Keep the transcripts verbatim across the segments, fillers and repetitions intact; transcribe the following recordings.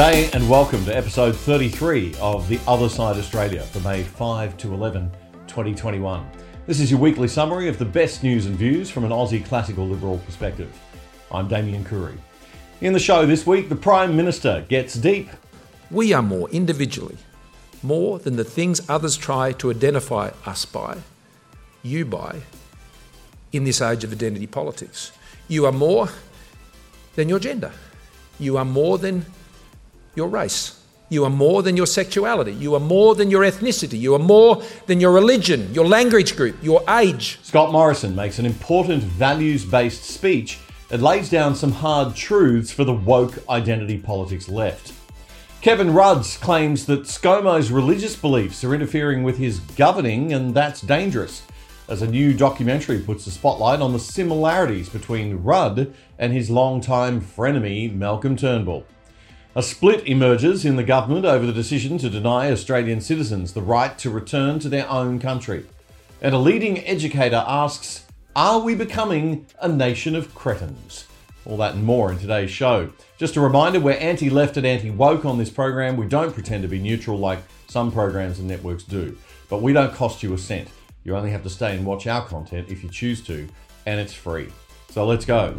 G'day and welcome to episode thirty-three of The Other Side Australia for May fifth to eleventh, twenty twenty-one. This is your weekly summary of the best news and views from an Aussie classical liberal perspective. I'm Damian Coory. In the show this week, the Prime Minister gets deep. We are more individually, more than the things others try to identify us by, you by, in this age of identity politics. You are more than your gender. You are more than your race. You are more than your sexuality. You are more than your ethnicity. You are more than your religion, your language group, your age. Scott Morrison makes an important values-based speech that lays down some hard truths for the woke identity politics left. Kevin Rudd claims that ScoMo's religious beliefs are interfering with his governing, and that's dangerous, as a new documentary puts the spotlight on the similarities between Rudd and his longtime frenemy Malcolm Turnbull. A split emerges in the government over the decision to deny Australian citizens the right to return to their own country. And a leading educator asks, are we becoming a nation of cretins? All that and more in today's show. Just a reminder, we're anti-left and anti-woke on this program. We don't pretend to be neutral like some programs and networks do. But we don't cost you a cent. You only have to stay and watch our content if you choose to, and it's free. So let's go.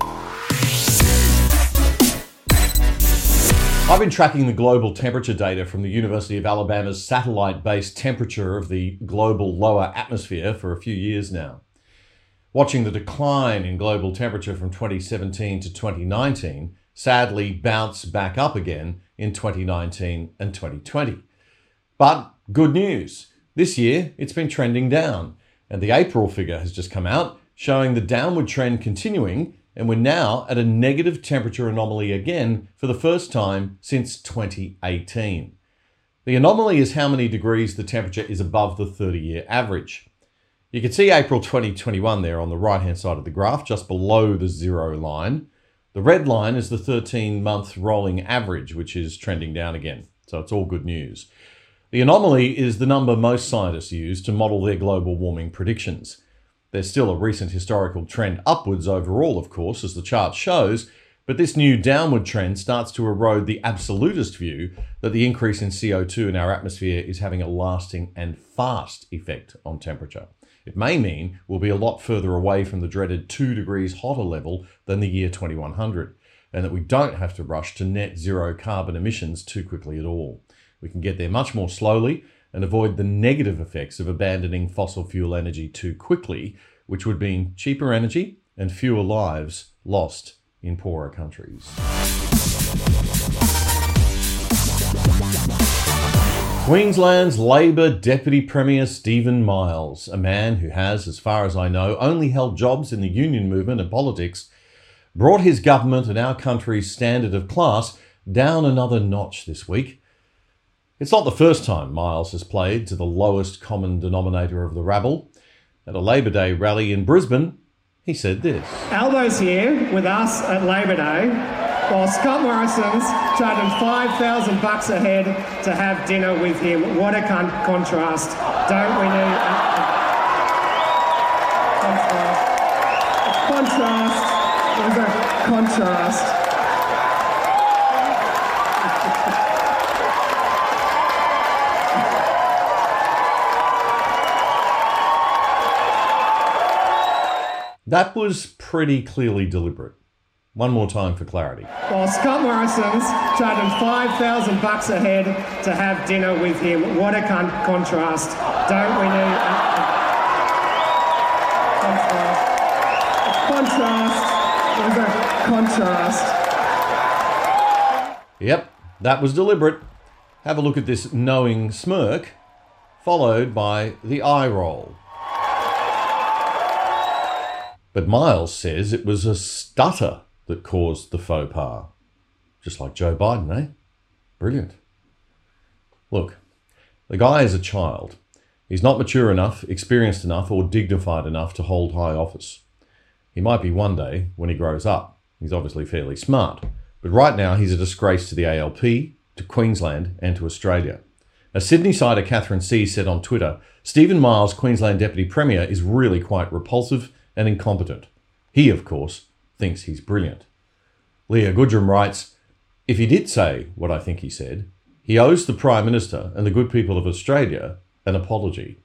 I've been tracking the global temperature data from the University of Alabama's satellite-based temperature of the global lower atmosphere for a few years now. Watching the decline in global temperature from twenty seventeen to twenty nineteen, sadly bounce back up again in twenty nineteen and twenty twenty. But good news, this year it's been trending down, and the April figure has just come out showing the downward trend continuing, and we're now at a negative temperature anomaly again for the first time since twenty eighteen. The anomaly is how many degrees the temperature is above the thirty-year average. You can see April twenty twenty-one there on the right-hand side of the graph, just below the zero line. The red line is the thirteen-month rolling average, which is trending down again. So it's all good news. The anomaly is the number most scientists use to model their global warming predictions. There's still a recent historical trend upwards overall, of course, as the chart shows, but this new downward trend starts to erode the absolutist view that the increase in C O two in our atmosphere is having a lasting and fast effect on temperature. It may mean we'll be a lot further away from the dreaded two degrees hotter level than the year twenty-one hundred, and that we don't have to rush to net zero carbon emissions too quickly at all. We can get there much more slowly, and avoid the negative effects of abandoning fossil fuel energy too quickly, which would mean cheaper energy and fewer lives lost in poorer countries. Queensland's Labor Deputy Premier Stephen Miles, a man who has, as far as I know, only held jobs in the union movement and politics, brought his government and our country's standard of class down another notch this week. It's not the first time Miles has played to the lowest common denominator of the rabble. At a Labor Day rally in Brisbane, he said this. Aldo's here with us at Labor Day, while Scott Morrison's charging five thousand bucks a head to have dinner with him. What a con- contrast. Don't we need a contrast? Contrast. There's a contrast. That was pretty clearly deliberate. One more time for clarity. While Scott Morrison's charging five thousand bucks a head to have dinner with him. What a con- contrast. Don't we need a contrast? Contrast. There's a contrast. Yep, that was deliberate. Have a look at this knowing smirk, followed by the eye roll. But Miles says it was a stutter that caused the faux pas. Just like Joe Biden, eh? Brilliant. Look, the guy is a child. He's not mature enough, experienced enough, or dignified enough to hold high office. He might be one day when he grows up. He's obviously fairly smart. But right now he's a disgrace to the A L P, to Queensland, and to Australia. As Sydney-sider Catherine C said on Twitter, Stephen Miles, Queensland Deputy Premier, is really quite repulsive and incompetent. He, of course, thinks he's brilliant. Leah Goodrum writes, if he did say what I think he said, he owes the Prime Minister and the good people of Australia an apology.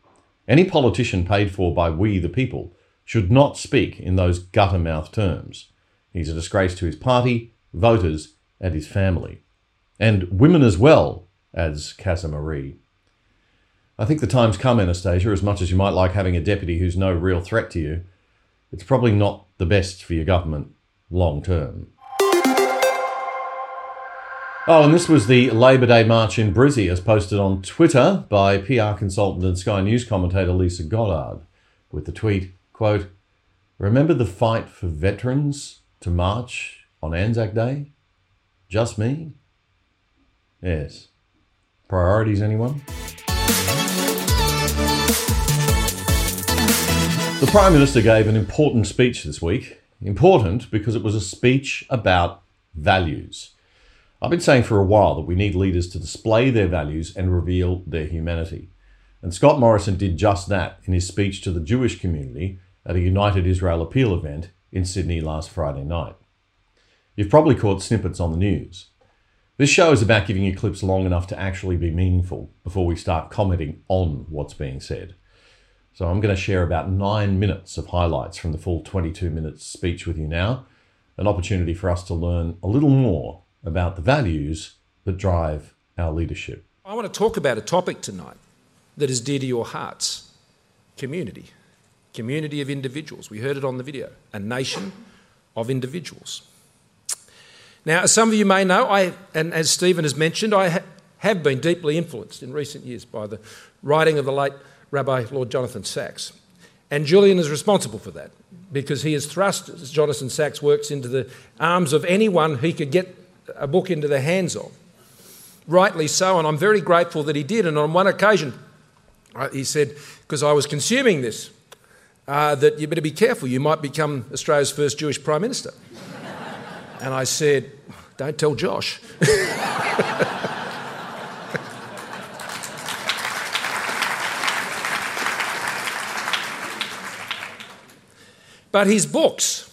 Any politician paid for by we the people should not speak in those gutter-mouth terms. He's a disgrace to his party, voters, and his family. And women as well, adds Casamarie. I think the time's come, Anastasia, as much as you might like having a deputy who's no real threat to you. It's probably not the best for your government long term. Oh, and this was the Labor Day march in Brizzy, as posted on Twitter by P R consultant and Sky News commentator Lisa Goddard, with the tweet, quote, "Remember the fight for veterans to march on Anzac Day? Just me?" Yes. Priorities, anyone? The Prime Minister gave an important speech this week. Important because it was a speech about values. I've been saying for a while that we need leaders to display their values and reveal their humanity. And Scott Morrison did just that in his speech to the Jewish community at a United Israel Appeal event in Sydney last Friday night. You've probably caught snippets on the news. This show is about giving you clips long enough to actually be meaningful before we start commenting on what's being said. So I'm going to share about nine minutes of highlights from the full twenty-two minute speech with you now, an opportunity for us to learn a little more about the values that drive our leadership. I want to talk about a topic tonight that is dear to your hearts, community, community of individuals. We heard it on the video, a nation of individuals. Now, as some of you may know, I, and as Stephen has mentioned, I ha- have been deeply influenced in recent years by the writing of the late Rabbi Lord Jonathan Sachs. And Julian is responsible for that because he has thrust Jonathan Sachs' works into the arms of anyone he could get a book into the hands of. Rightly so, and I'm very grateful that he did. And on one occasion, I, he said, because I was consuming this, uh, that you better be careful, you might become Australia's first Jewish Prime Minister. And I said, don't tell Josh. But his books,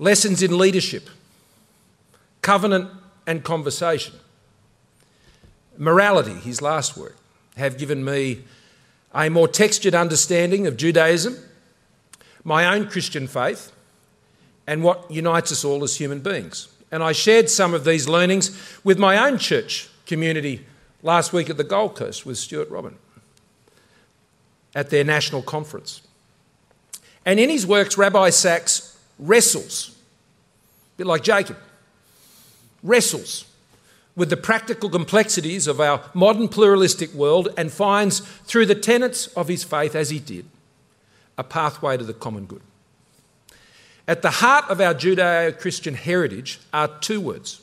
Lessons in Leadership, Covenant and Conversation, Morality, his last work, have given me a more textured understanding of Judaism, my own Christian faith, and what unites us all as human beings. And I shared some of these learnings with my own church community last week at the Gold Coast with Stuart Robin at their national conference. And in his works, Rabbi Sachs wrestles, a bit like Jacob, wrestles with the practical complexities of our modern pluralistic world and finds, through the tenets of his faith as he did, a pathway to the common good. At the heart of our Judeo-Christian heritage are two words: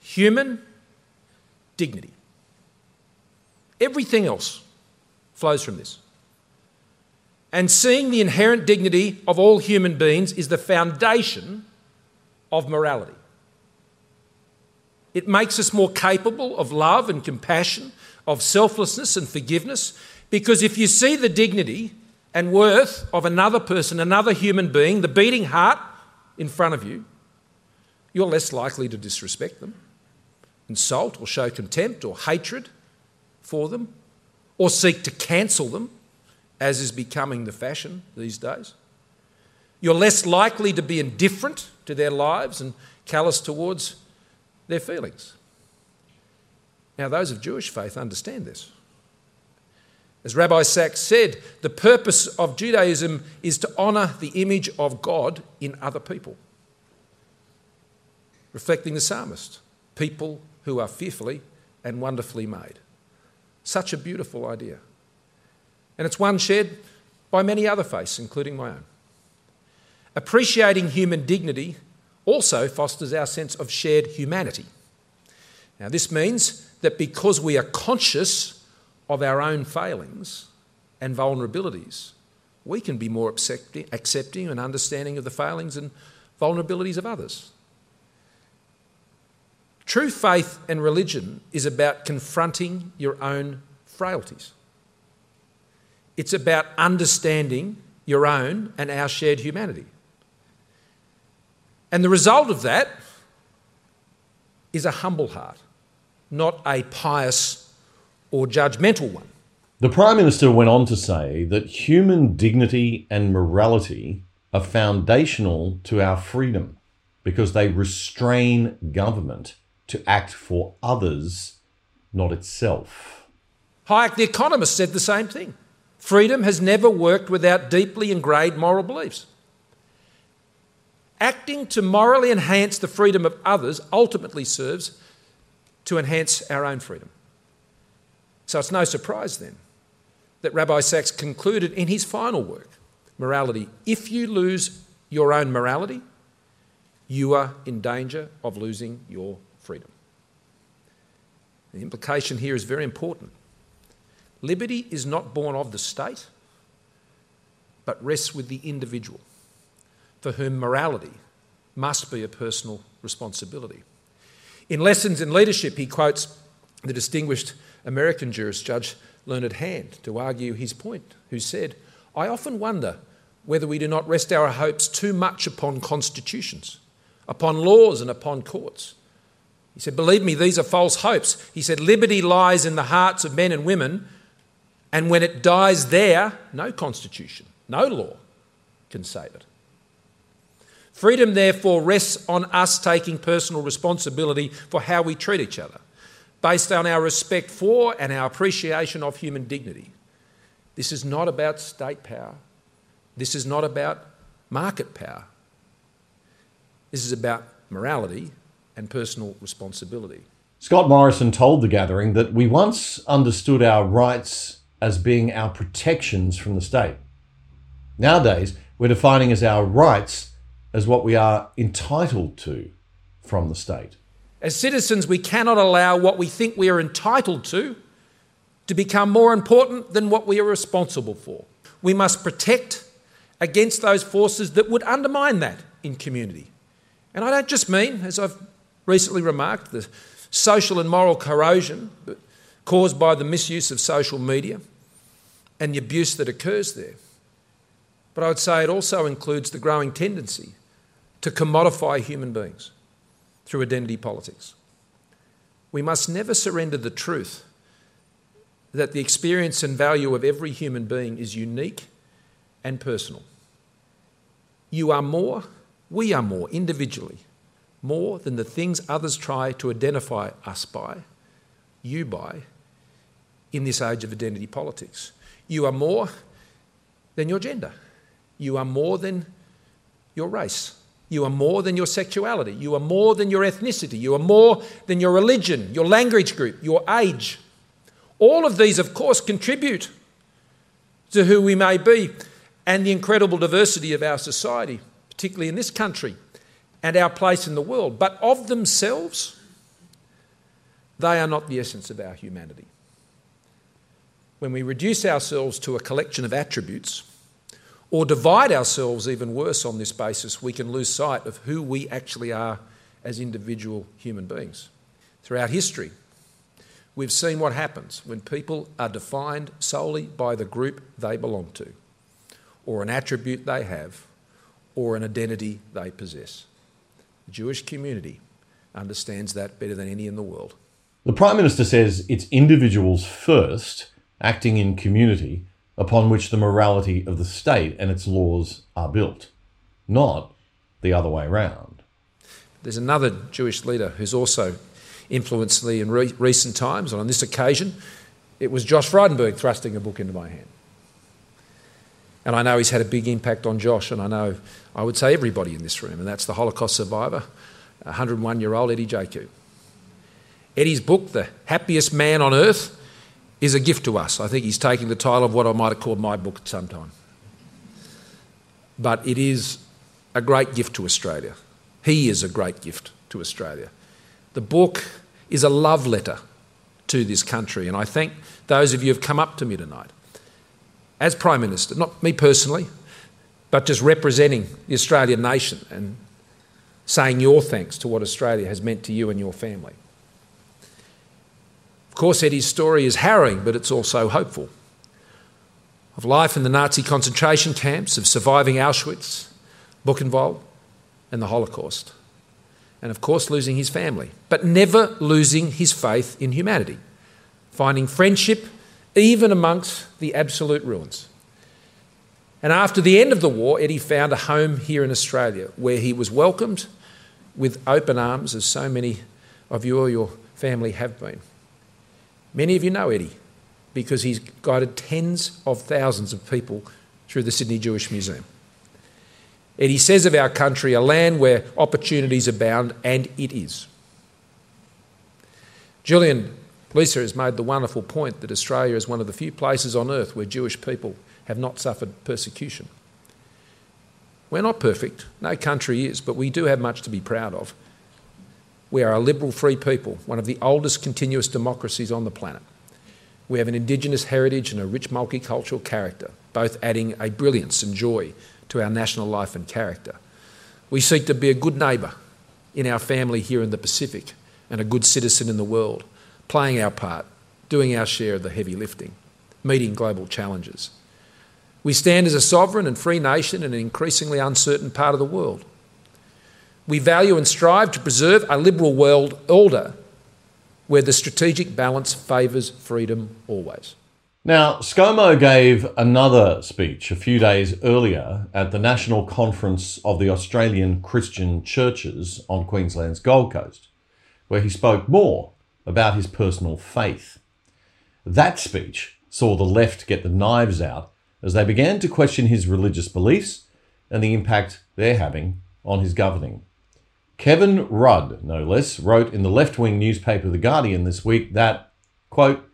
human dignity. Everything else flows from this. And seeing the inherent dignity of all human beings is the foundation of morality. It makes us more capable of love and compassion, of selflessness and forgiveness, because if you see the dignity and worth of another person, another human being, the beating heart in front of you, you're less likely to disrespect them, insult or show contempt or hatred for them, or seek to cancel them, as is becoming the fashion these days. You're less likely to be indifferent to their lives and callous towards their feelings. Now, those of Jewish faith understand this. As Rabbi Sachs said, the purpose of Judaism is to honour the image of God in other people, reflecting the psalmist, people who are fearfully and wonderfully made. Such a beautiful idea. And it's one shared by many other faiths, including my own. Appreciating human dignity also fosters our sense of shared humanity. Now, this means that because we are conscious of our own failings and vulnerabilities, we can be more accepting and understanding of the failings and vulnerabilities of others. True faith and religion is about confronting your own frailties. It's about understanding your own and our shared humanity. And the result of that is a humble heart, not a pious or judgmental one. The Prime Minister went on to say that human dignity and morality are foundational to our freedom because they restrain government to act for others, not itself. Hayek, the economist, said the same thing. Freedom has never worked without deeply ingrained moral beliefs. Acting to morally enhance the freedom of others ultimately serves to enhance our own freedom. So it's no surprise then that Rabbi Sachs concluded in his final work, Morality, if you lose your own morality, you are in danger of losing your freedom. The implication here is very important. Liberty is not born of the state, but rests with the individual, for whom morality must be a personal responsibility. In Lessons in Leadership, he quotes the distinguished American jurist Judge Learned Hand to argue his point, who said, I often wonder whether we do not rest our hopes too much upon constitutions, upon laws and upon courts. He said, believe me, these are false hopes. He said, liberty lies in the hearts of men and women, and when it dies there, no constitution, no law can save it. Freedom, therefore, rests on us taking personal responsibility for how we treat each other, based on our respect for and our appreciation of human dignity. This is not about state power. This is not about market power. This is about morality and personal responsibility. Scott Morrison told the gathering that we once understood our rights as being our protections from the state. Nowadays, we're defining as our rights as what we are entitled to from the state. As citizens, we cannot allow what we think we are entitled to to become more important than what we are responsible for. We must protect against those forces that would undermine that in community. And I don't just mean, as I've recently remarked, the social and moral corrosion caused by the misuse of social media and the abuse that occurs there. But I would say it also includes the growing tendency to commodify human beings through identity politics. We must never surrender the truth that the experience and value of every human being is unique and personal. You are more, we are more, individually, more than the things others try to identify us by, you by, in this age of identity politics. You are more than your gender. You are more than your race. You are more than your sexuality. You are more than your ethnicity. You are more than your religion, your language group, your age. All of these, of course, contribute to who we may be and the incredible diversity of our society, particularly in this country, and our place in the world. But of themselves, they are not the essence of our humanity. When we reduce ourselves to a collection of attributes, or divide ourselves even worse on this basis, we can lose sight of who we actually are as individual human beings. Throughout history, we've seen what happens when people are defined solely by the group they belong to, or an attribute they have, or an identity they possess. The Jewish community understands that better than any in the world. The Prime Minister says it's individuals first, acting in community, upon which the morality of the state and its laws are built, not the other way round. There's another Jewish leader who's also influenced me in re- recent times, and on this occasion, it was Josh Frydenberg thrusting a book into my hand. And I know he's had a big impact on Josh, and I know, I would say, everybody in this room, and that's the Holocaust survivor, one hundred one-year-old Eddie J Q. Eddie's book, The Happiest Man on Earth, is a gift to us. I think he's taking the title of what I might have called my book at some time. But it is a great gift to Australia. He is a great gift to Australia. The book is a love letter to this country, and I thank those of you who have come up to me tonight as Prime Minister, not me personally, but just representing the Australian nation and saying your thanks to what Australia has meant to you and your family. Of course, Eddie's story is harrowing, but it's also hopeful. Of life in the Nazi concentration camps, of surviving Auschwitz, Buchenwald, and the Holocaust. And of course losing his family, but never losing his faith in humanity. Finding friendship even amongst the absolute ruins. And after the end of the war, Eddie found a home here in Australia where he was welcomed with open arms, as so many of you or your family have been. Many of you know Eddie because he's guided tens of thousands of people through the Sydney Jewish Museum. Eddie says of our country, a land where opportunities abound, and it is. Julian Lisa has made the wonderful point that Australia is one of the few places on earth where Jewish people have not suffered persecution. We're not perfect, no country is, but we do have much to be proud of. We are a liberal free people, one of the oldest continuous democracies on the planet. We have an Indigenous heritage and a rich multicultural character, both adding a brilliance and joy to our national life and character. We seek to be a good neighbour in our family here in the Pacific and a good citizen in the world, playing our part, doing our share of the heavy lifting, meeting global challenges. We stand as a sovereign and free nation in an increasingly uncertain part of the world. We value and strive to preserve a liberal world order where the strategic balance favours freedom always. Now, ScoMo gave another speech a few days earlier at the National Conference of the Australian Christian Churches on Queensland's Gold Coast, where he spoke more about his personal faith. That speech saw the left get the knives out as they began to question his religious beliefs and the impact they're having on his governing. Kevin Rudd, no less, wrote in the left-wing newspaper The Guardian this week that, quote,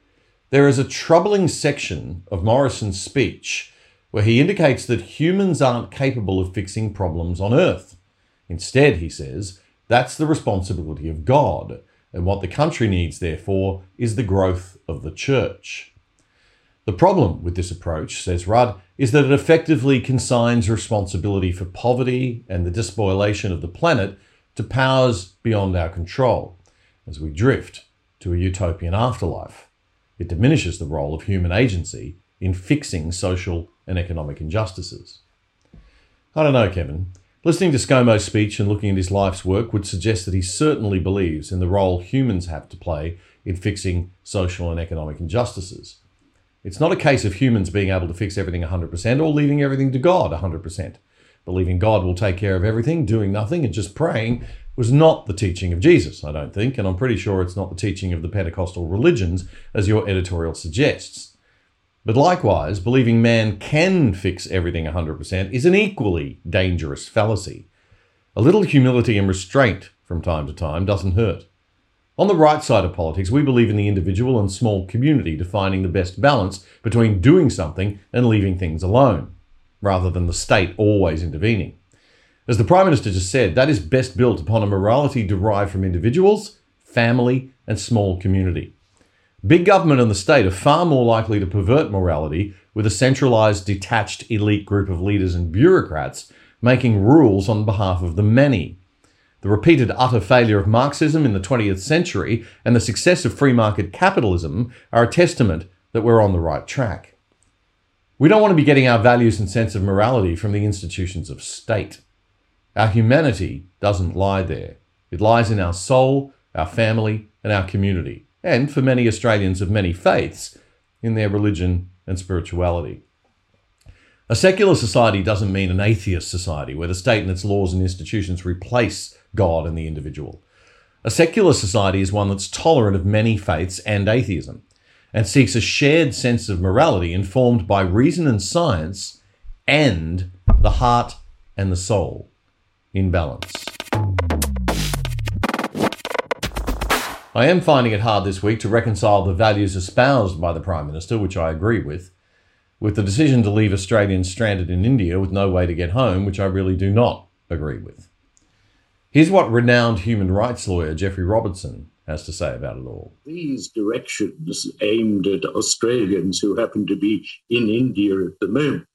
there is a troubling section of Morrison's speech where he indicates that humans aren't capable of fixing problems on earth. Instead, he says, that's the responsibility of God. And what the country needs, therefore, is the growth of the church. The problem with this approach, says Rudd, is that it effectively consigns responsibility for poverty and the despoilation of the planet to powers beyond our control, as we drift to a utopian afterlife. It diminishes the role of human agency in fixing social and economic injustices. I don't know, Kevin. Listening to ScoMo's speech and looking at his life's work would suggest that he certainly believes in the role humans have to play in fixing social and economic injustices. It's not a case of humans being able to fix everything one hundred percent or leaving everything to God one hundred percent. Believing God will take care of everything, doing nothing and just praying was not the teaching of Jesus, I don't think, and I'm pretty sure it's not the teaching of the Pentecostal religions, as your editorial suggests. But likewise, believing man can fix everything one hundred percent is an equally dangerous fallacy. A little humility and restraint from time to time doesn't hurt. On the right side of politics, we believe in the individual and small community defining the best balance between doing something and leaving things alone, rather than the state always intervening. As the Prime Minister just said, that is best built upon a morality derived from individuals, family, and small community. Big government and the state are far more likely to pervert morality with a centralised, detached, elite group of leaders and bureaucrats making rules on behalf of the many. The repeated utter failure of Marxism in the twentieth century and the success of free market capitalism are a testament that we're on the right track. We don't want to be getting our values and sense of morality from the institutions of state. Our humanity doesn't lie there. It lies in our soul, our family, and our community. And for many Australians of many faiths, in their religion and spirituality. A secular society doesn't mean an atheist society, where the state and its laws and institutions replace God and the individual. A secular society is one that's tolerant of many faiths and atheism, and seeks a shared sense of morality informed by reason and science, and the heart and the soul in balance. I am finding it hard this week to reconcile the values espoused by the Prime Minister, which I agree with, with the decision to leave Australians stranded in India with no way to get home, which I really do not agree with. Here's what renowned human rights lawyer Geoffrey Robertson has to say about it all. These directions aimed at Australians who happen to be in India at the moment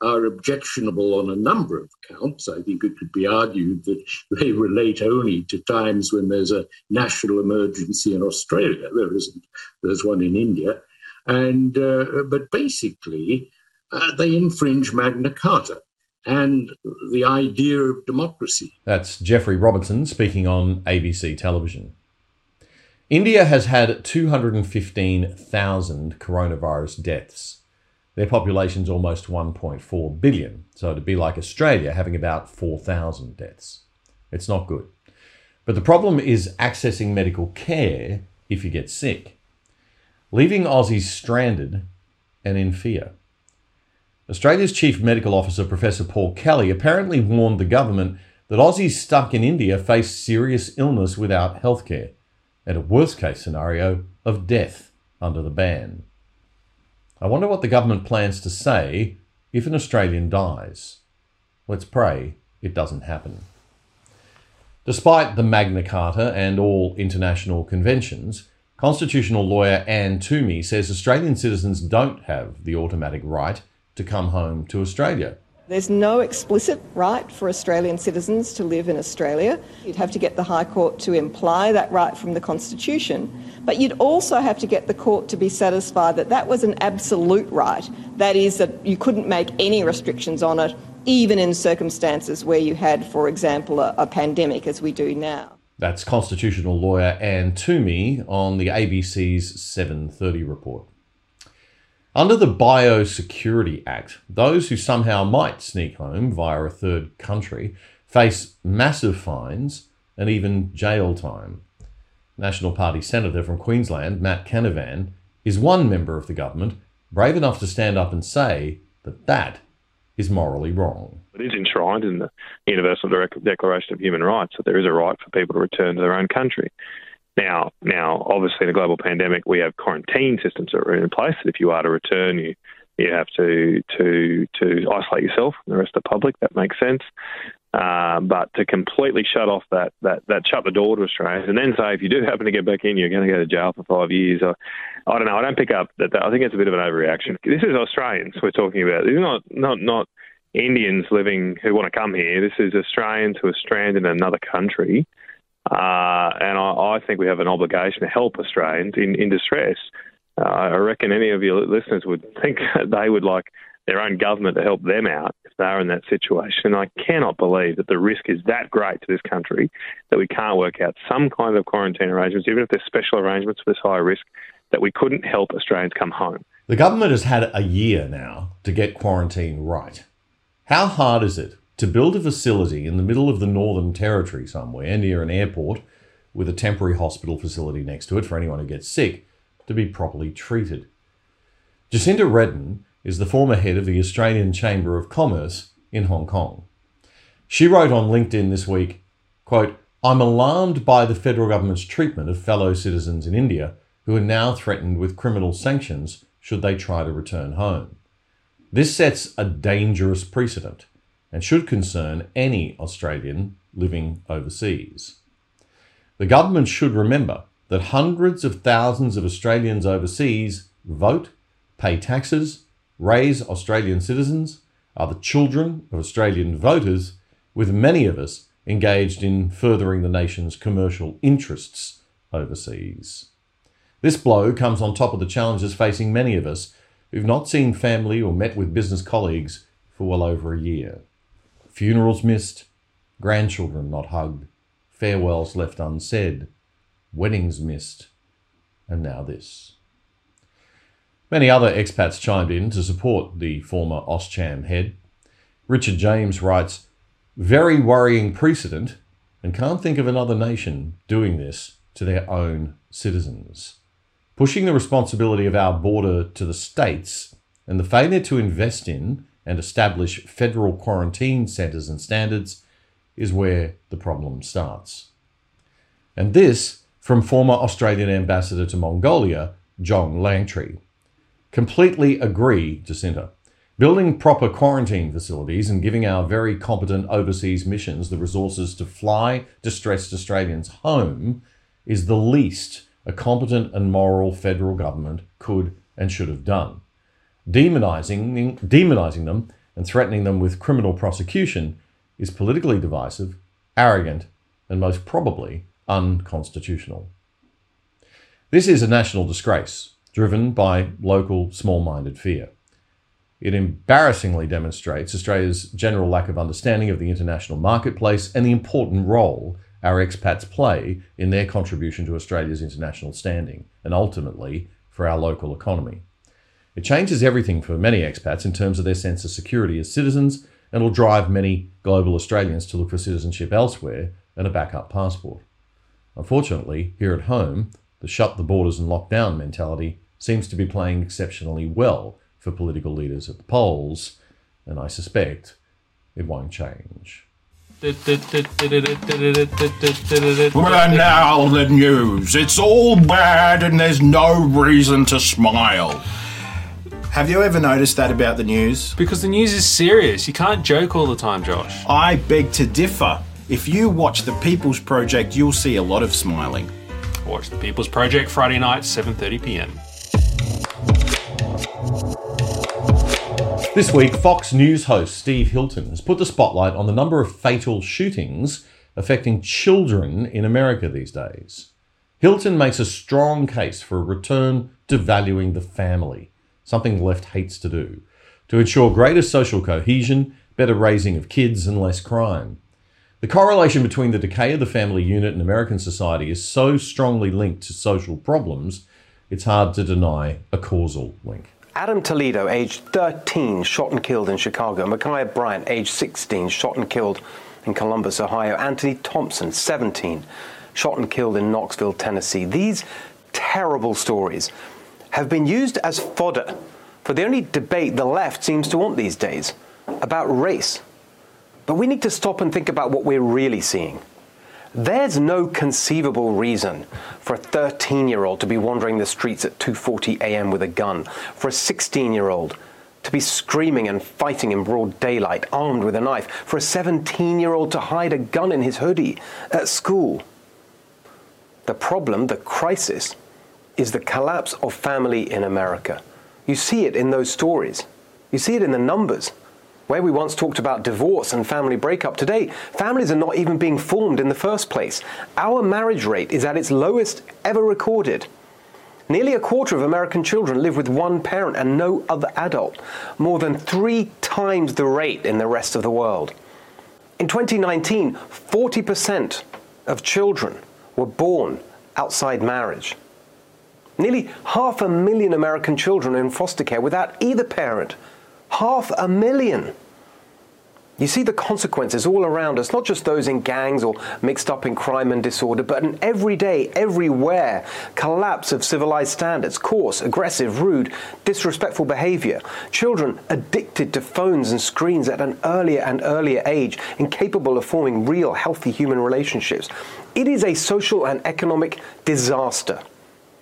are objectionable on a number of counts. I think it could be argued that they relate only to times when there's a national emergency in Australia. There isn't. There's one in India. And uh, but basically, uh, they infringe Magna Carta. and the idea of democracy. That's Geoffrey Robertson speaking on A B C television. India has had two hundred fifteen thousand coronavirus deaths. Their population's almost one point four billion, so it'd be like Australia having about four thousand deaths. It's not good. But the problem is accessing medical care if you get sick, leaving Aussies stranded and in fear. Australia's Chief Medical Officer, Professor Paul Kelly, apparently warned the government that Aussies stuck in India face serious illness without healthcare, and a worst-case scenario of death under the ban. I wonder what the government plans to say if an Australian dies. Let's pray it doesn't happen. Despite the Magna Carta and all international conventions, constitutional lawyer Anne Toomey says Australian citizens don't have the automatic right to come home to Australia. There's no explicit right for Australian citizens to live in Australia. You'd have to get the High Court to imply that right from the Constitution, but you'd also have to get the Court to be satisfied that that was an absolute right. That is, that you couldn't make any restrictions on it, even in circumstances where you had, for example, a, a pandemic as we do now. That's constitutional lawyer Anne Toomey on the A B C's seven thirty report. Under the Biosecurity Act, those who somehow might sneak home via a third country face massive fines and even jail time. National Party Senator from Queensland, Matt Canavan, is one member of the government brave enough to stand up and say that that is morally wrong. It is enshrined in the Universal Declaration of Human Rights that there is a right for people to return to their own country. Now, now, obviously, in a global pandemic, we have quarantine systems that are in place. That if you are to return, you you have to to to isolate yourself and the rest of the public. That makes sense. Uh, but to completely shut off that, that that shut the door to Australians and then say if you do happen to get back in, you're going to go to jail for five years. I, I don't know. I don't pick up that, that. I think it's a bit of an overreaction. This is Australians we're talking about. These are not not not Indians living who want to come here. This is Australians who are stranded in another country. Uh, and I, I think we have an obligation to help Australians in, in distress. Uh, I reckon any of your listeners would think that they would like their own government to help them out if they are in that situation. And I cannot believe that the risk is that great to this country that we can't work out some kind of quarantine arrangements, even if there's special arrangements for this high risk, that we couldn't help Australians come home. The government has had a year now to get quarantine right. How hard is it to build a facility in the middle of the Northern Territory somewhere near an airport with a temporary hospital facility next to it for anyone who gets sick to be properly treated? Jacinda Redden is the former head of the Australian Chamber of Commerce in Hong Kong. She wrote on LinkedIn this week, quote, "I'm alarmed by the federal government's treatment of fellow citizens in India who are now threatened with criminal sanctions should they try to return home. This sets a dangerous precedent and should concern any Australian living overseas. The government should remember that hundreds of thousands of Australians overseas vote, pay taxes, raise Australian citizens, are the children of Australian voters, with many of us engaged in furthering the nation's commercial interests overseas. This blow comes on top of the challenges facing many of us who've not seen family or met with business colleagues for well over a year. Funerals missed, grandchildren not hugged, farewells left unsaid, weddings missed, and now this." Many other expats chimed in to support the former Auscham head. Richard James writes, "Very worrying precedent, and can't think of another nation doing this to their own citizens. Pushing the responsibility of our border to the states and the failure to invest in and establish federal quarantine centres and standards is where the problem starts." And this from former Australian ambassador to Mongolia, John Langtree. "Completely agree, Jacinta. Building proper quarantine facilities and giving our very competent overseas missions the resources to fly distressed Australians home is the least a competent and moral federal government could and should have done. Demonising, demonising them and threatening them with criminal prosecution is politically divisive, arrogant, and most probably unconstitutional. This is a national disgrace, driven by local small-minded fear. It embarrassingly demonstrates Australia's general lack of understanding of the international marketplace and the important role our expats play in their contribution to Australia's international standing and ultimately for our local economy. It changes everything for many expats in terms of their sense of security as citizens and will drive many global Australians to look for citizenship elsewhere and a backup passport. Unfortunately, here at home, the shut the borders and lock down mentality seems to be playing exceptionally well for political leaders at the polls, and I suspect it won't change. Well, and now the news. It's all bad and there's no reason to smile. Have you ever noticed that about the news? Because the news is serious. You can't joke all the time, Josh. I beg to differ. If you watch The People's Project, you'll see a lot of smiling. Watch The People's Project Friday night, seven thirty p m. This week, Fox News host Steve Hilton has put the spotlight on the number of fatal shootings affecting children in America these days. Hilton makes a strong case for a return to valuing the family, something the left hates to do, to ensure greater social cohesion, better raising of kids, and less crime. The correlation between the decay of the family unit in American society is so strongly linked to social problems, it's hard to deny a causal link. Adam Toledo, aged thirteen, shot and killed in Chicago. Micaiah Bryant, aged sixteen, shot and killed in Columbus, Ohio. Anthony Thompson, seventeen, shot and killed in Knoxville, Tennessee. These terrible stories have been used as fodder for the only debate the left seems to want these days, about race. But we need to stop and think about what we're really seeing. There's no conceivable reason for a thirteen-year-old to be wandering the streets at two forty a m with a gun, for a sixteen-year-old to be screaming and fighting in broad daylight, armed with a knife, for a seventeen-year-old to hide a gun in his hoodie at school. The problem, the crisis, is the collapse of family in America. You see it in those stories. You see it in the numbers. Where we once talked about divorce and family breakup, today families are not even being formed in the first place. Our marriage rate is at its lowest ever recorded. Nearly a quarter of American children live with one parent and no other adult, more than three times the rate in the rest of the world. In twenty nineteen, forty percent of children were born outside marriage. Nearly half a million American children are in foster care without either parent. Half a million. You see the consequences all around us, not just those in gangs or mixed up in crime and disorder, but an everyday, everywhere collapse of civilized standards, coarse, aggressive, rude, disrespectful behavior. Children addicted to phones and screens at an earlier and earlier age, incapable of forming real, healthy human relationships. It is a social and economic disaster.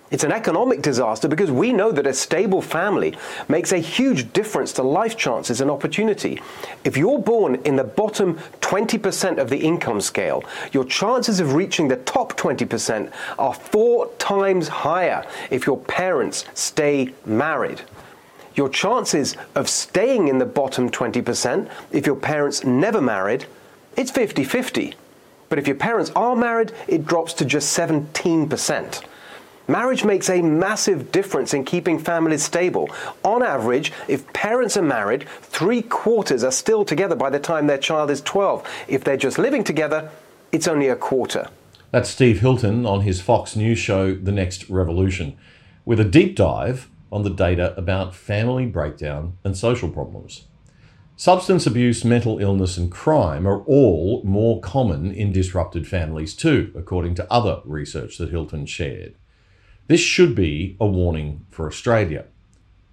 It's an economic disaster because we know that a stable family makes a huge difference to life chances and opportunity. If you're born in the bottom twenty percent of the income scale, your chances of reaching the top twenty percent are four times higher if your parents stay married. Your chances of staying in the bottom twenty percent if your parents never married, it's fifty-fifty. But if your parents are married, it drops to just seventeen percent. Marriage makes a massive difference in keeping families stable. On average, if parents are married, three quarters are still together by the time their child is twelve. If they're just living together, it's only a quarter. That's Steve Hilton on his Fox News show, The Next Revolution, with a deep dive on the data about family breakdown and social problems. Substance abuse, mental illness, and crime are all more common in disrupted families too, according to other research that Hilton shared. This should be a warning for Australia.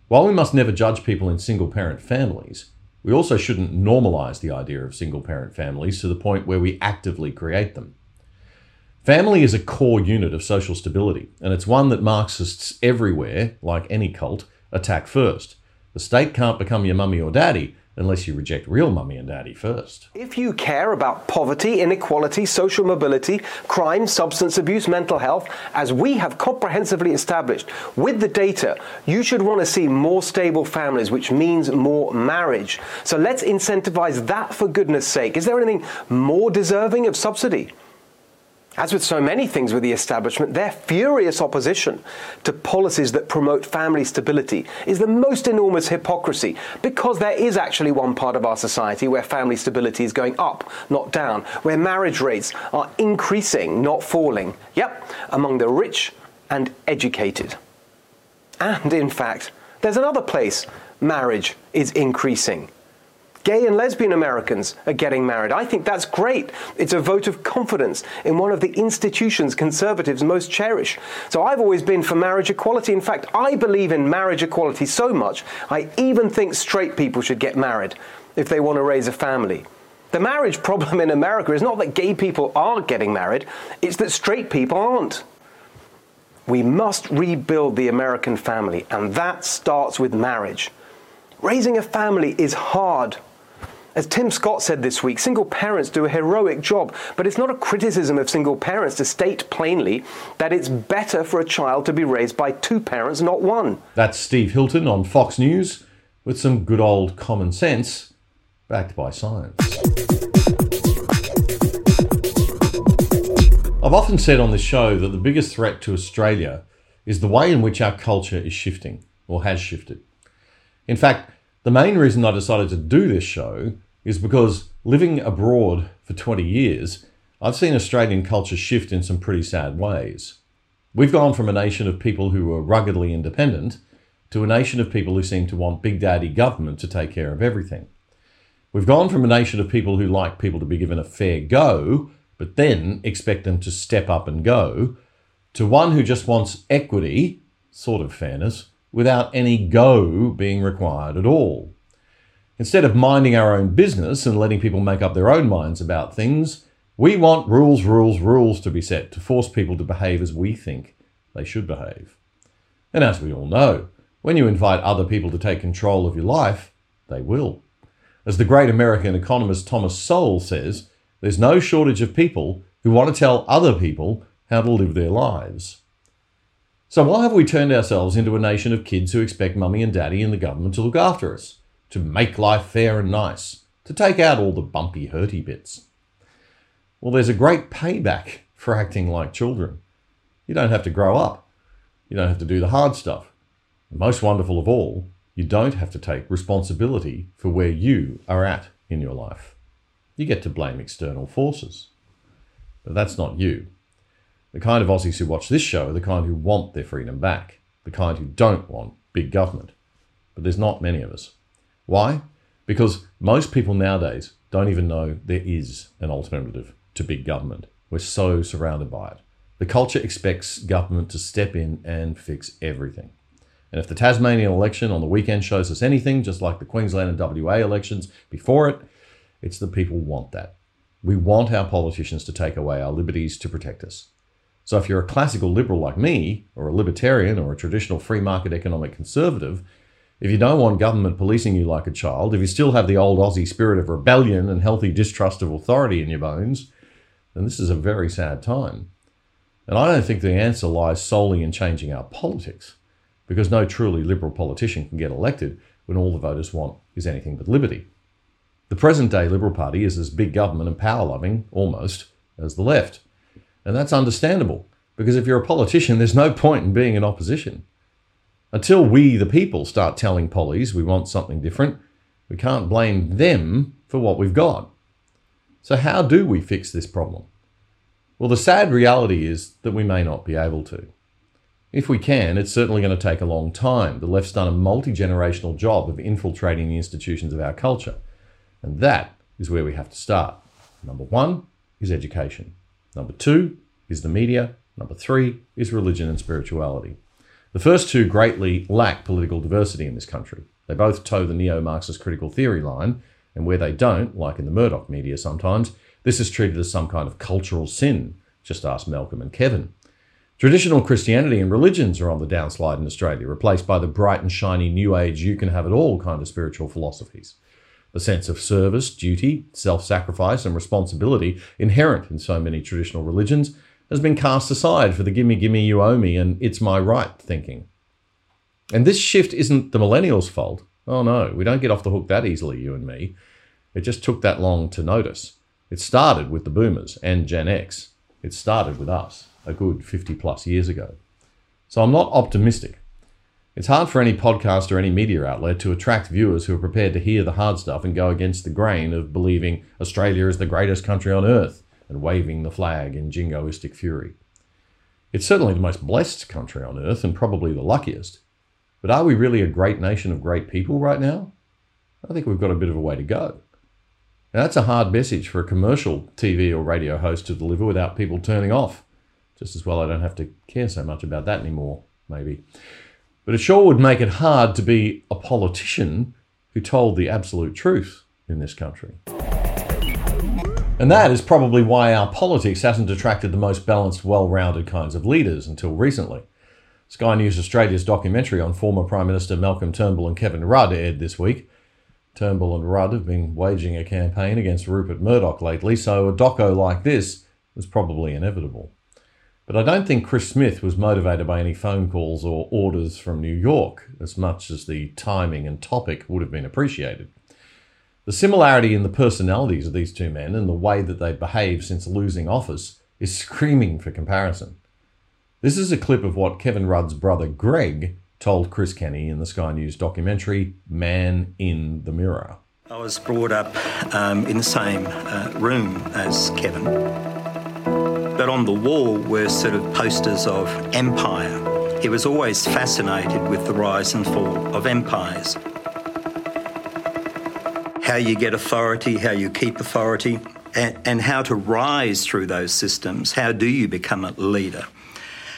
While we must never judge people in single-parent families, we also shouldn't normalise the idea of single-parent families to the point where we actively create them. Family is a core unit of social stability, and it's one that Marxists everywhere, like any cult, attack first. The state can't become your mummy or daddy unless you reject real mummy and daddy first. If you care about poverty, inequality, social mobility, crime, substance abuse, mental health, as we have comprehensively established with the data, you should want to see more stable families, which means more marriage. So let's incentivize that, for goodness sake. Is there anything more deserving of subsidy? As with so many things with the establishment, their furious opposition to policies that promote family stability is the most enormous hypocrisy, because there is actually one part of our society where family stability is going up, not down, where marriage rates are increasing, not falling. Yep, among the rich and educated. And in fact, there's another place marriage is increasing. Gay and lesbian Americans are getting married. I think that's great. It's a vote of confidence in one of the institutions conservatives most cherish. So I've always been for marriage equality. In fact, I believe in marriage equality so much, I even think straight people should get married if they want to raise a family. The marriage problem in America is not that gay people are getting married, it's that straight people aren't. We must rebuild the American family, and that starts with marriage. Raising a family is hard. As Tim Scott said this week, single parents do a heroic job, but it's not a criticism of single parents to state plainly that it's better for a child to be raised by two parents, not one. That's Steve Hilton on Fox News with some good old common sense backed by science. I've often said on this show that the biggest threat to Australia is the way in which our culture is shifting, or has shifted. In fact, the main reason I decided to do this show is because, living abroad for twenty years, I've seen Australian culture shift in some pretty sad ways. We've gone from a nation of people who were ruggedly independent to a nation of people who seem to want Big Daddy government to take care of everything. We've gone from a nation of people who like people to be given a fair go, but then expect them to step up and go, to one who just wants equity, sort of fairness, without any go being required at all. Instead of minding our own business and letting people make up their own minds about things, we want rules, rules, rules to be set to force people to behave as we think they should behave. And as we all know, when you invite other people to take control of your life, they will. As the great American economist Thomas Sowell says, there's no shortage of people who want to tell other people how to live their lives. So why have we turned ourselves into a nation of kids who expect mummy and daddy and the government to look after us, to make life fair and nice, to take out all the bumpy, hurty bits? Well, there's a great payback for acting like children. You don't have to grow up. You don't have to do the hard stuff. And most wonderful of all, you don't have to take responsibility for where you are at in your life. You get to blame external forces. But that's not you. The kind of Aussies who watch this show are the kind who want their freedom back, the kind who don't want big government. But there's not many of us. Why? Because most people nowadays don't even know there is an alternative to big government. We're so surrounded by it. The culture expects government to step in and fix everything. And if the Tasmanian election on the weekend shows us anything, just like the Queensland and W A elections before it, it's that people want that. We want our politicians to take away our liberties to protect us. So if you're a classical liberal like me, or a libertarian, or a traditional free market economic conservative, if you don't want government policing you like a child, if you still have the old Aussie spirit of rebellion and healthy distrust of authority in your bones, then this is a very sad time. And I don't think the answer lies solely in changing our politics, because no truly liberal politician can get elected when all the voters want is anything but liberty. The present-day Liberal Party is as big government and power-loving, almost, as the left. And that's understandable, because if you're a politician, there's no point in being in opposition. Until we, the people, start telling pollies we want something different, we can't blame them for what we've got. So how do we fix this problem? Well, the sad reality is that we may not be able to. If we can, it's certainly going to take a long time. The left's done a multi-generational job of infiltrating the institutions of our culture. And that is where we have to start. Number one is education. Number two is the media. Number three is religion and spirituality. The first two greatly lack political diversity in this country. They both toe the neo-Marxist critical theory line, and where they don't, like in the Murdoch media sometimes, this is treated as some kind of cultural sin. Just ask Malcolm and Kevin. Traditional Christianity and religions are on the downslide in Australia, replaced by the bright and shiny new age, you can have it all kind of spiritual philosophies. The sense of service, duty, self-sacrifice and responsibility inherent in so many traditional religions has been cast aside for the gimme, gimme, you owe me and it's my right thinking. And this shift isn't the millennials' fault. Oh no, we don't get off the hook that easily, you and me. It just took that long to notice. It started with the boomers and Gen X. It started with us a good fifty plus years ago. So I'm not optimistic. It's hard for any podcast or any media outlet to attract viewers who are prepared to hear the hard stuff and go against the grain of believing Australia is the greatest country on earth and waving the flag in jingoistic fury. It's certainly the most blessed country on earth and probably the luckiest. But are we really a great nation of great people right now? I think we've got a bit of a way to go. Now, that's a hard message for a commercial T V or radio host to deliver without people turning off. Just as well I don't have to care so much about that anymore, maybe. But it sure would make it hard to be a politician who told the absolute truth in this country. And that is probably why our politics hasn't attracted the most balanced, well-rounded kinds of leaders until recently. Sky News Australia's documentary on former Prime Minister Malcolm Turnbull and Kevin Rudd aired this week. Turnbull and Rudd have been waging a campaign against Rupert Murdoch lately, so a doco like this was probably inevitable. But I don't think Chris Smith was motivated by any phone calls or orders from New York as much as the timing and topic would have been appreciated. The similarity in the personalities of these two men and the way that they've behaved since losing office is screaming for comparison. This is a clip of what Kevin Rudd's brother Greg told Chris Kenny in the Sky News documentary Man in the Mirror. I was brought up um, in the same uh, room as Kevin. But on the wall were sort of posters of empire. He was always fascinated with the rise and fall of empires. How you get authority, how you keep authority, and, and how to rise through those systems. How do you become a leader?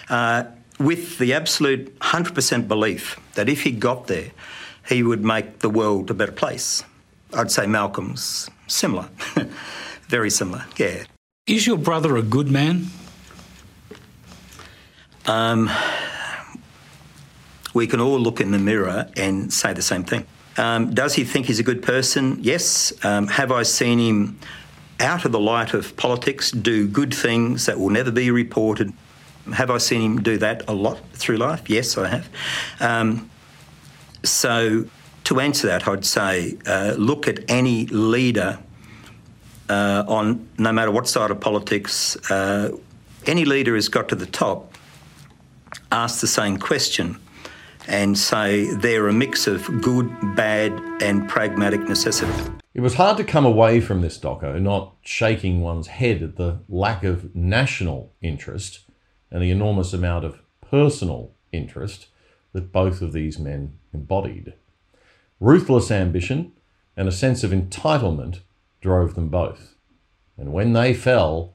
Uh, with the absolute one hundred percent belief that if he got there, he would make the world a better place. I'd say Malcolm's similar, very similar, yeah. Is your brother a good man? Um, we can all look in the mirror and say the same thing. Um, does he think he's a good person? Yes. Um, have I seen him out of the light of politics do good things that will never be reported? Have I seen him do that a lot through life? Yes, I have. Um, so to answer that, I'd say uh, look at any leader Uh, on no matter what side of politics, uh, any leader has got to the top, ask the same question and say they're a mix of good, bad and pragmatic necessity. It was hard to come away from this doco not shaking one's head at the lack of national interest and the enormous amount of personal interest that both of these men embodied. Ruthless ambition and a sense of entitlement drove them both. And when they fell,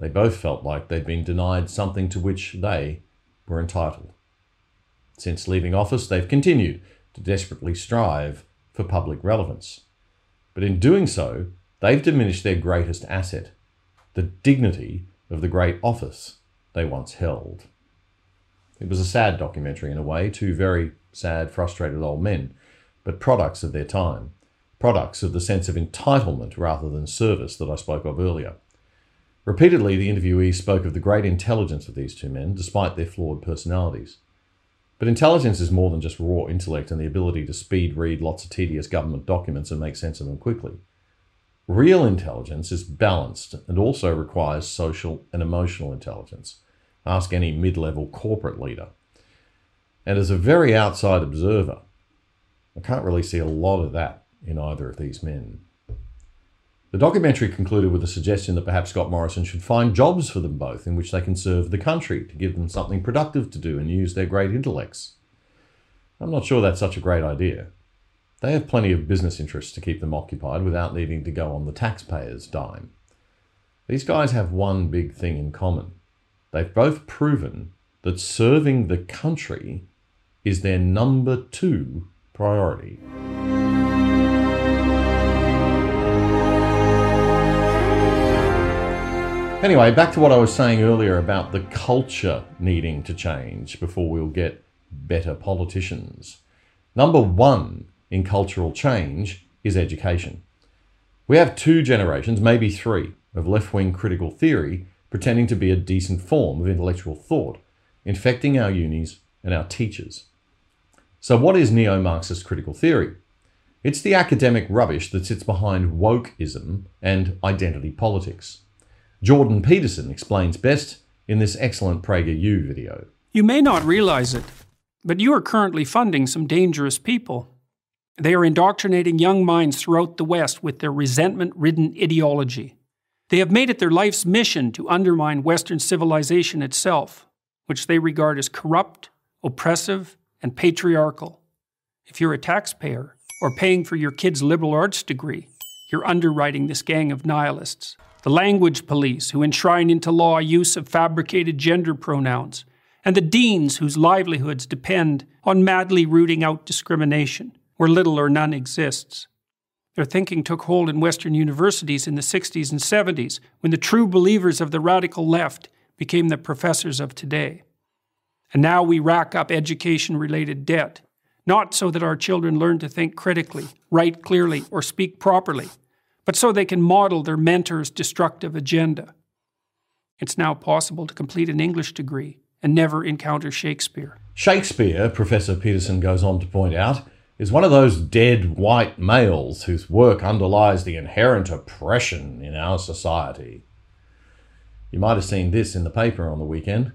they both felt like they'd been denied something to which they were entitled. Since leaving office, they've continued to desperately strive for public relevance. But in doing so, they've diminished their greatest asset, the dignity of the great office they once held. It was a sad documentary in a way, two very sad, frustrated old men, but products of their time. Products of the sense of entitlement rather than service that I spoke of earlier. Repeatedly, the interviewee spoke of the great intelligence of these two men, despite their flawed personalities. But intelligence is more than just raw intellect and the ability to speed read lots of tedious government documents and make sense of them quickly. Real intelligence is balanced and also requires social and emotional intelligence. Ask any mid-level corporate leader. And as a very outside observer, I can't really see a lot of that in either of these men. The documentary concluded with a suggestion that perhaps Scott Morrison should find jobs for them both in which they can serve the country, to give them something productive to do and use their great intellects. I'm not sure that's such a great idea. They have plenty of business interests to keep them occupied without needing to go on the taxpayer's dime. These guys have one big thing in common. They've both proven that serving the country is their number two priority. Anyway, back to what I was saying earlier about the culture needing to change before we'll get better politicians. Number one in cultural change is education. We have two generations, maybe three, of left-wing critical theory pretending to be a decent form of intellectual thought, infecting our unis and our teachers. So what is neo-Marxist critical theory? It's the academic rubbish that sits behind wokeism and identity politics. Jordan Peterson explains best in this excellent PragerU video. You may not realize it, but you are currently funding some dangerous people. They are indoctrinating young minds throughout the West with their resentment-ridden ideology. They have made it their life's mission to undermine Western civilization itself, which they regard as corrupt, oppressive, and patriarchal. If you're a taxpayer or paying for your kid's liberal arts degree, you're underwriting this gang of nihilists. The language police who enshrine into law use of fabricated gender pronouns, and the deans whose livelihoods depend on madly rooting out discrimination, where little or none exists. Their thinking took hold in Western universities in the sixties and seventies, when the true believers of the radical left became the professors of today. And now we rack up education-related debt, not so that our children learn to think critically, write clearly, or speak properly, but so they can model their mentor's destructive agenda. It's now possible to complete an English degree and never encounter Shakespeare. Shakespeare, Professor Peterson goes on to point out, is one of those dead white males whose work underlies the inherent oppression in our society. You might have seen this in the paper on the weekend.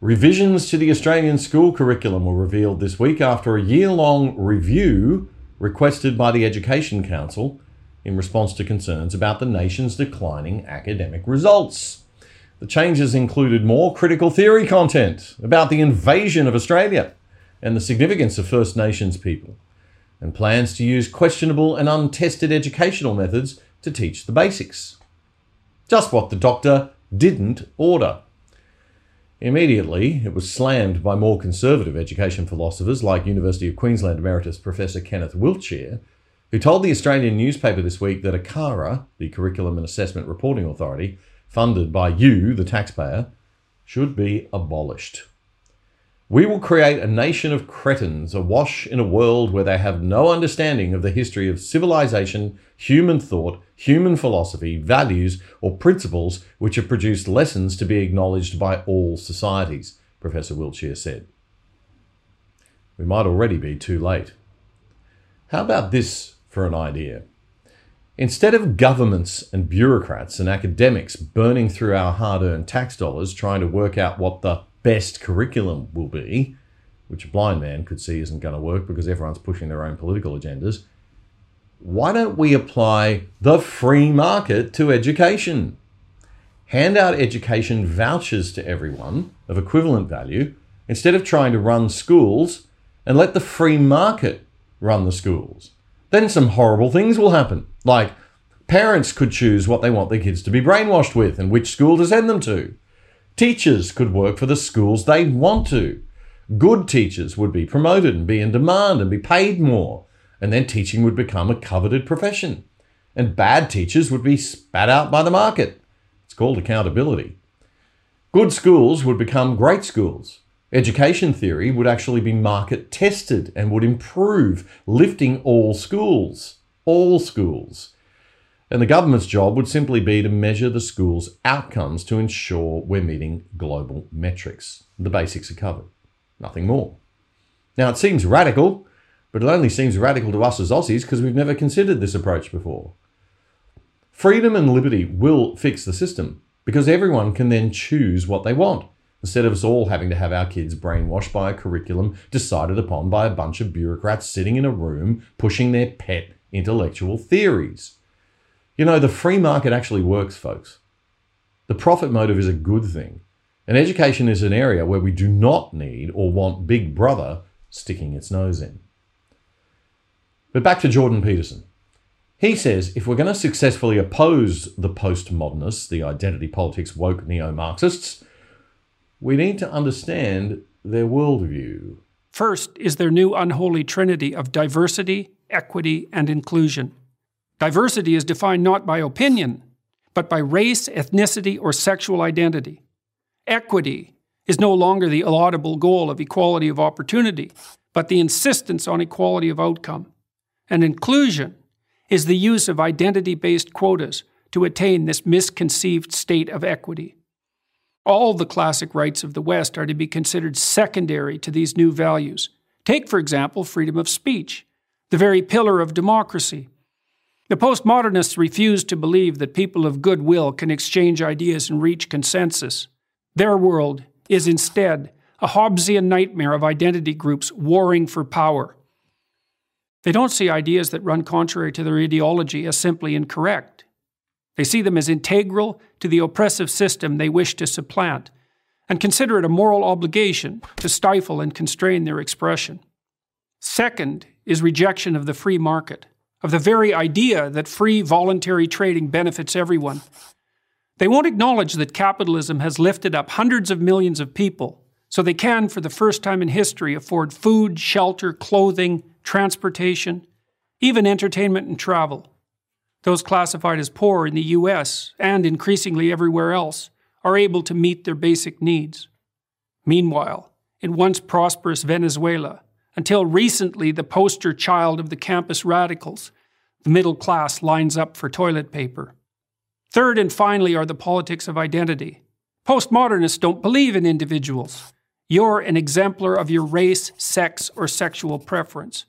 Revisions to the Australian school curriculum were revealed this week after a year-long review requested by the Education Council in response to concerns about the nation's declining academic results. The changes included more critical theory content about the invasion of Australia and the significance of First Nations people, and plans to use questionable and untested educational methods to teach the basics. Just what the doctor didn't order. Immediately, it was slammed by more conservative education philosophers like University of Queensland Emeritus Professor Kenneth Wiltshire, who told the Australian newspaper this week that ACARA, the Curriculum and Assessment Reporting Authority, funded by you, the taxpayer, should be abolished. We will create a nation of cretins awash in a world where they have no understanding of the history of civilization, human thought, human philosophy, values, or principles which have produced lessons to be acknowledged by all societies, Professor Wiltshire said. We might already be too late. How about this for an idea? Instead of governments and bureaucrats and academics burning through our hard-earned tax dollars trying to work out what the best curriculum will be, which a blind man could see isn't going to work because everyone's pushing their own political agendas, why don't we apply the free market to education? Hand out education vouchers to everyone of equivalent value instead of trying to run schools, and let the free market run the schools. Then some horrible things will happen, like parents could choose what they want their kids to be brainwashed with and which school to send them to. Teachers could work for the schools they want to. Good teachers would be promoted and be in demand and be paid more. And then teaching would become a coveted profession. And bad teachers would be spat out by the market. It's called accountability. Good schools would become great schools. Education theory would actually be market tested and would improve, lifting all schools. All schools. And the government's job would simply be to measure the school's outcomes to ensure we're meeting global metrics. The basics are covered. Nothing more. Now, it seems radical, but it only seems radical to us as Aussies because we've never considered this approach before. Freedom and liberty will fix the system because everyone can then choose what they want, instead of us all having to have our kids brainwashed by a curriculum decided upon by a bunch of bureaucrats sitting in a room pushing their pet intellectual theories. You know, the free market actually works, folks. The profit motive is a good thing, and education is an area where we do not need or want Big Brother sticking its nose in. But back to Jordan Peterson. He says if we're going to successfully oppose the postmodernists, the identity politics woke neo-Marxists, we need to understand their worldview. First is their new unholy trinity of diversity, equity, and inclusion. Diversity is defined not by opinion, but by race, ethnicity, or sexual identity. Equity is no longer the laudable goal of equality of opportunity, but the insistence on equality of outcome. And inclusion is the use of identity-based quotas to attain this misconceived state of equity. All the classic rights of the West are to be considered secondary to these new values. Take, for example, freedom of speech, the very pillar of democracy. The postmodernists refuse to believe that people of goodwill can exchange ideas and reach consensus. Their world is instead a Hobbesian nightmare of identity groups warring for power. They don't see ideas that run contrary to their ideology as simply incorrect. They see them as integral to the oppressive system they wish to supplant, and consider it a moral obligation to stifle and constrain their expression. Second is rejection of the free market, of the very idea that free, voluntary trading benefits everyone. They won't acknowledge that capitalism has lifted up hundreds of millions of people, so they can, for the first time in history, afford food, shelter, clothing, transportation, even entertainment and travel. Those classified as poor in the U S, and increasingly everywhere else, are able to meet their basic needs. Meanwhile, in once prosperous Venezuela, until recently the poster child of the campus radicals, the middle class lines up for toilet paper. Third and finally are the politics of identity. Postmodernists don't believe in individuals. You're an exemplar of your race, sex, or sexual preference.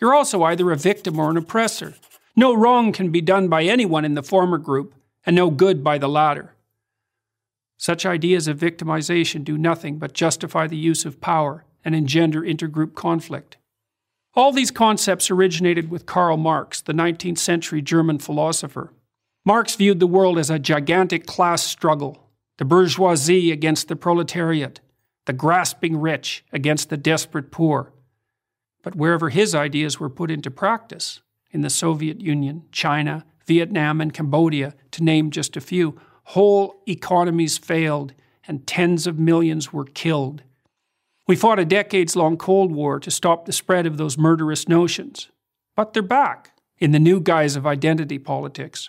You're also either a victim or an oppressor. No wrong can be done by anyone in the former group, and no good by the latter. Such ideas of victimization do nothing but justify the use of power and engender intergroup conflict. All these concepts originated with Karl Marx, the nineteenth century German philosopher. Marx viewed the world as a gigantic class struggle, the bourgeoisie against the proletariat, the grasping rich against the desperate poor. But wherever his ideas were put into practice, in the Soviet Union, China, Vietnam, and Cambodia, to name just a few, whole economies failed, and tens of millions were killed. We fought a decades-long Cold War to stop the spread of those murderous notions. But they're back, in the new guise of identity politics.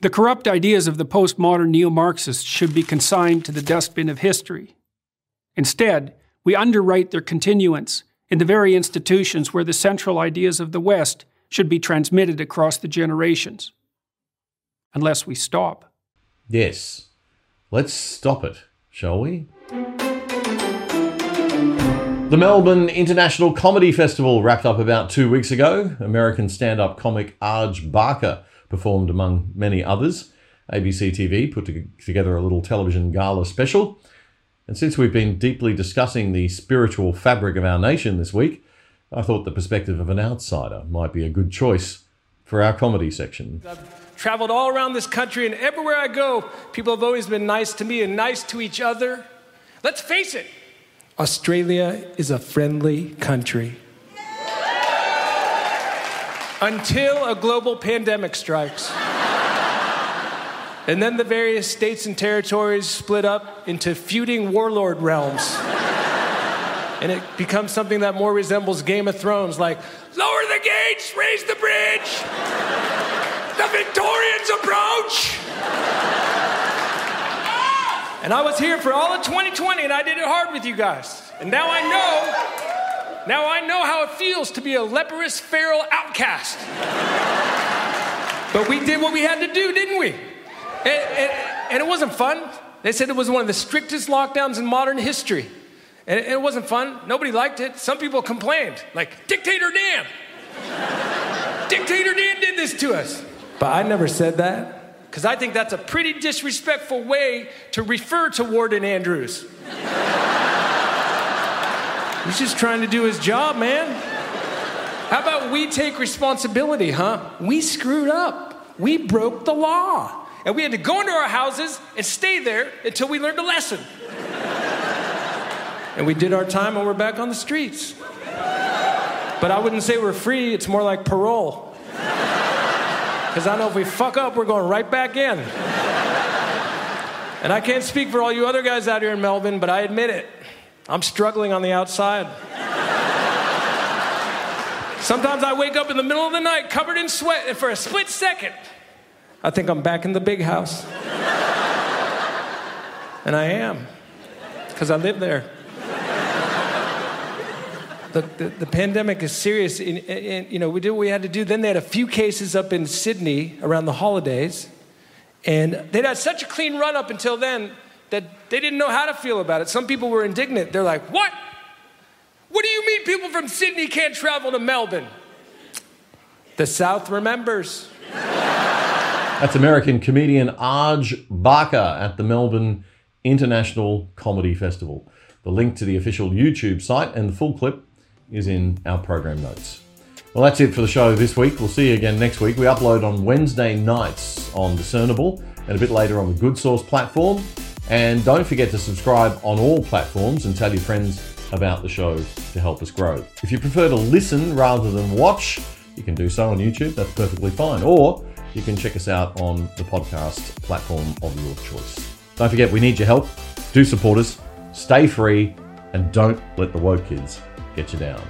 The corrupt ideas of the postmodern neo-Marxists should be consigned to the dustbin of history. Instead, we underwrite their continuance in the very institutions where the central ideas of the West should be transmitted across the generations. Unless we stop. Yes. Let's stop it, shall we? The Melbourne International Comedy Festival wrapped up about two weeks ago. American stand-up comic Arj Barker performed among many others. A B C T V put to- together a little television gala special. And since we've been deeply discussing the spiritual fabric of our nation this week, I thought the perspective of an outsider might be a good choice for our comedy section. Traveled all around this country, and everywhere I go, people have always been nice to me and nice to each other. Let's face it, Australia is a friendly country. Until a global pandemic strikes. And then the various states and territories split up into feuding warlord realms. And it becomes something that more resembles Game of Thrones, like, lower the gates, raise the bridge! The Victorians approach! And I was here for all of twenty twenty, and I did it hard with you guys. And now I know, now I know how it feels to be a leprous, feral outcast. But we did what we had to do, didn't we? And, and, and it wasn't fun. They said it was one of the strictest lockdowns in modern history. And it, it wasn't fun. Nobody liked it. Some people complained, like, Dictator Dan! Dictator Dan did this to us! But I never said that, because I think that's a pretty disrespectful way to refer to Warden Andrews. He's just trying to do his job, man. How about we take responsibility, huh? We screwed up. We broke the law. And we had to go into our houses and stay there until we learned a lesson. And we did our time, and we're back on the streets. But I wouldn't say we're free. It's more like parole. Because I know if we fuck up, we're going right back in. And I can't speak for all you other guys out here in Melbourne, but I admit it. I'm struggling on the outside. Sometimes I wake up in the middle of the night covered in sweat, and for a split second, I think I'm back in the big house. And I am, because I live there. The, the, the pandemic is serious, and, and, you know, we did what we had to do. Then they had a few cases up in Sydney around the holidays, and they'd had such a clean run up until then that they didn't know how to feel about it. Some people were indignant. They're like, what? What do you mean people from Sydney can't travel to Melbourne? The South remembers. That's American comedian Arj Barker at the Melbourne International Comedy Festival. The link to the official YouTube site and the full clip is in our program notes. Well, that's it for the show this week. We'll see you again next week. We upload on Wednesday nights on Discernible and a bit later on the Good Source platform. And don't forget to subscribe on all platforms and tell your friends about the show to help us grow. If you prefer to listen rather than watch, you can do so on YouTube. That's perfectly fine. Or you can check us out on the podcast platform of your choice. Don't forget, we need your help. Do support us. Stay free. And don't let the woke kids get you down.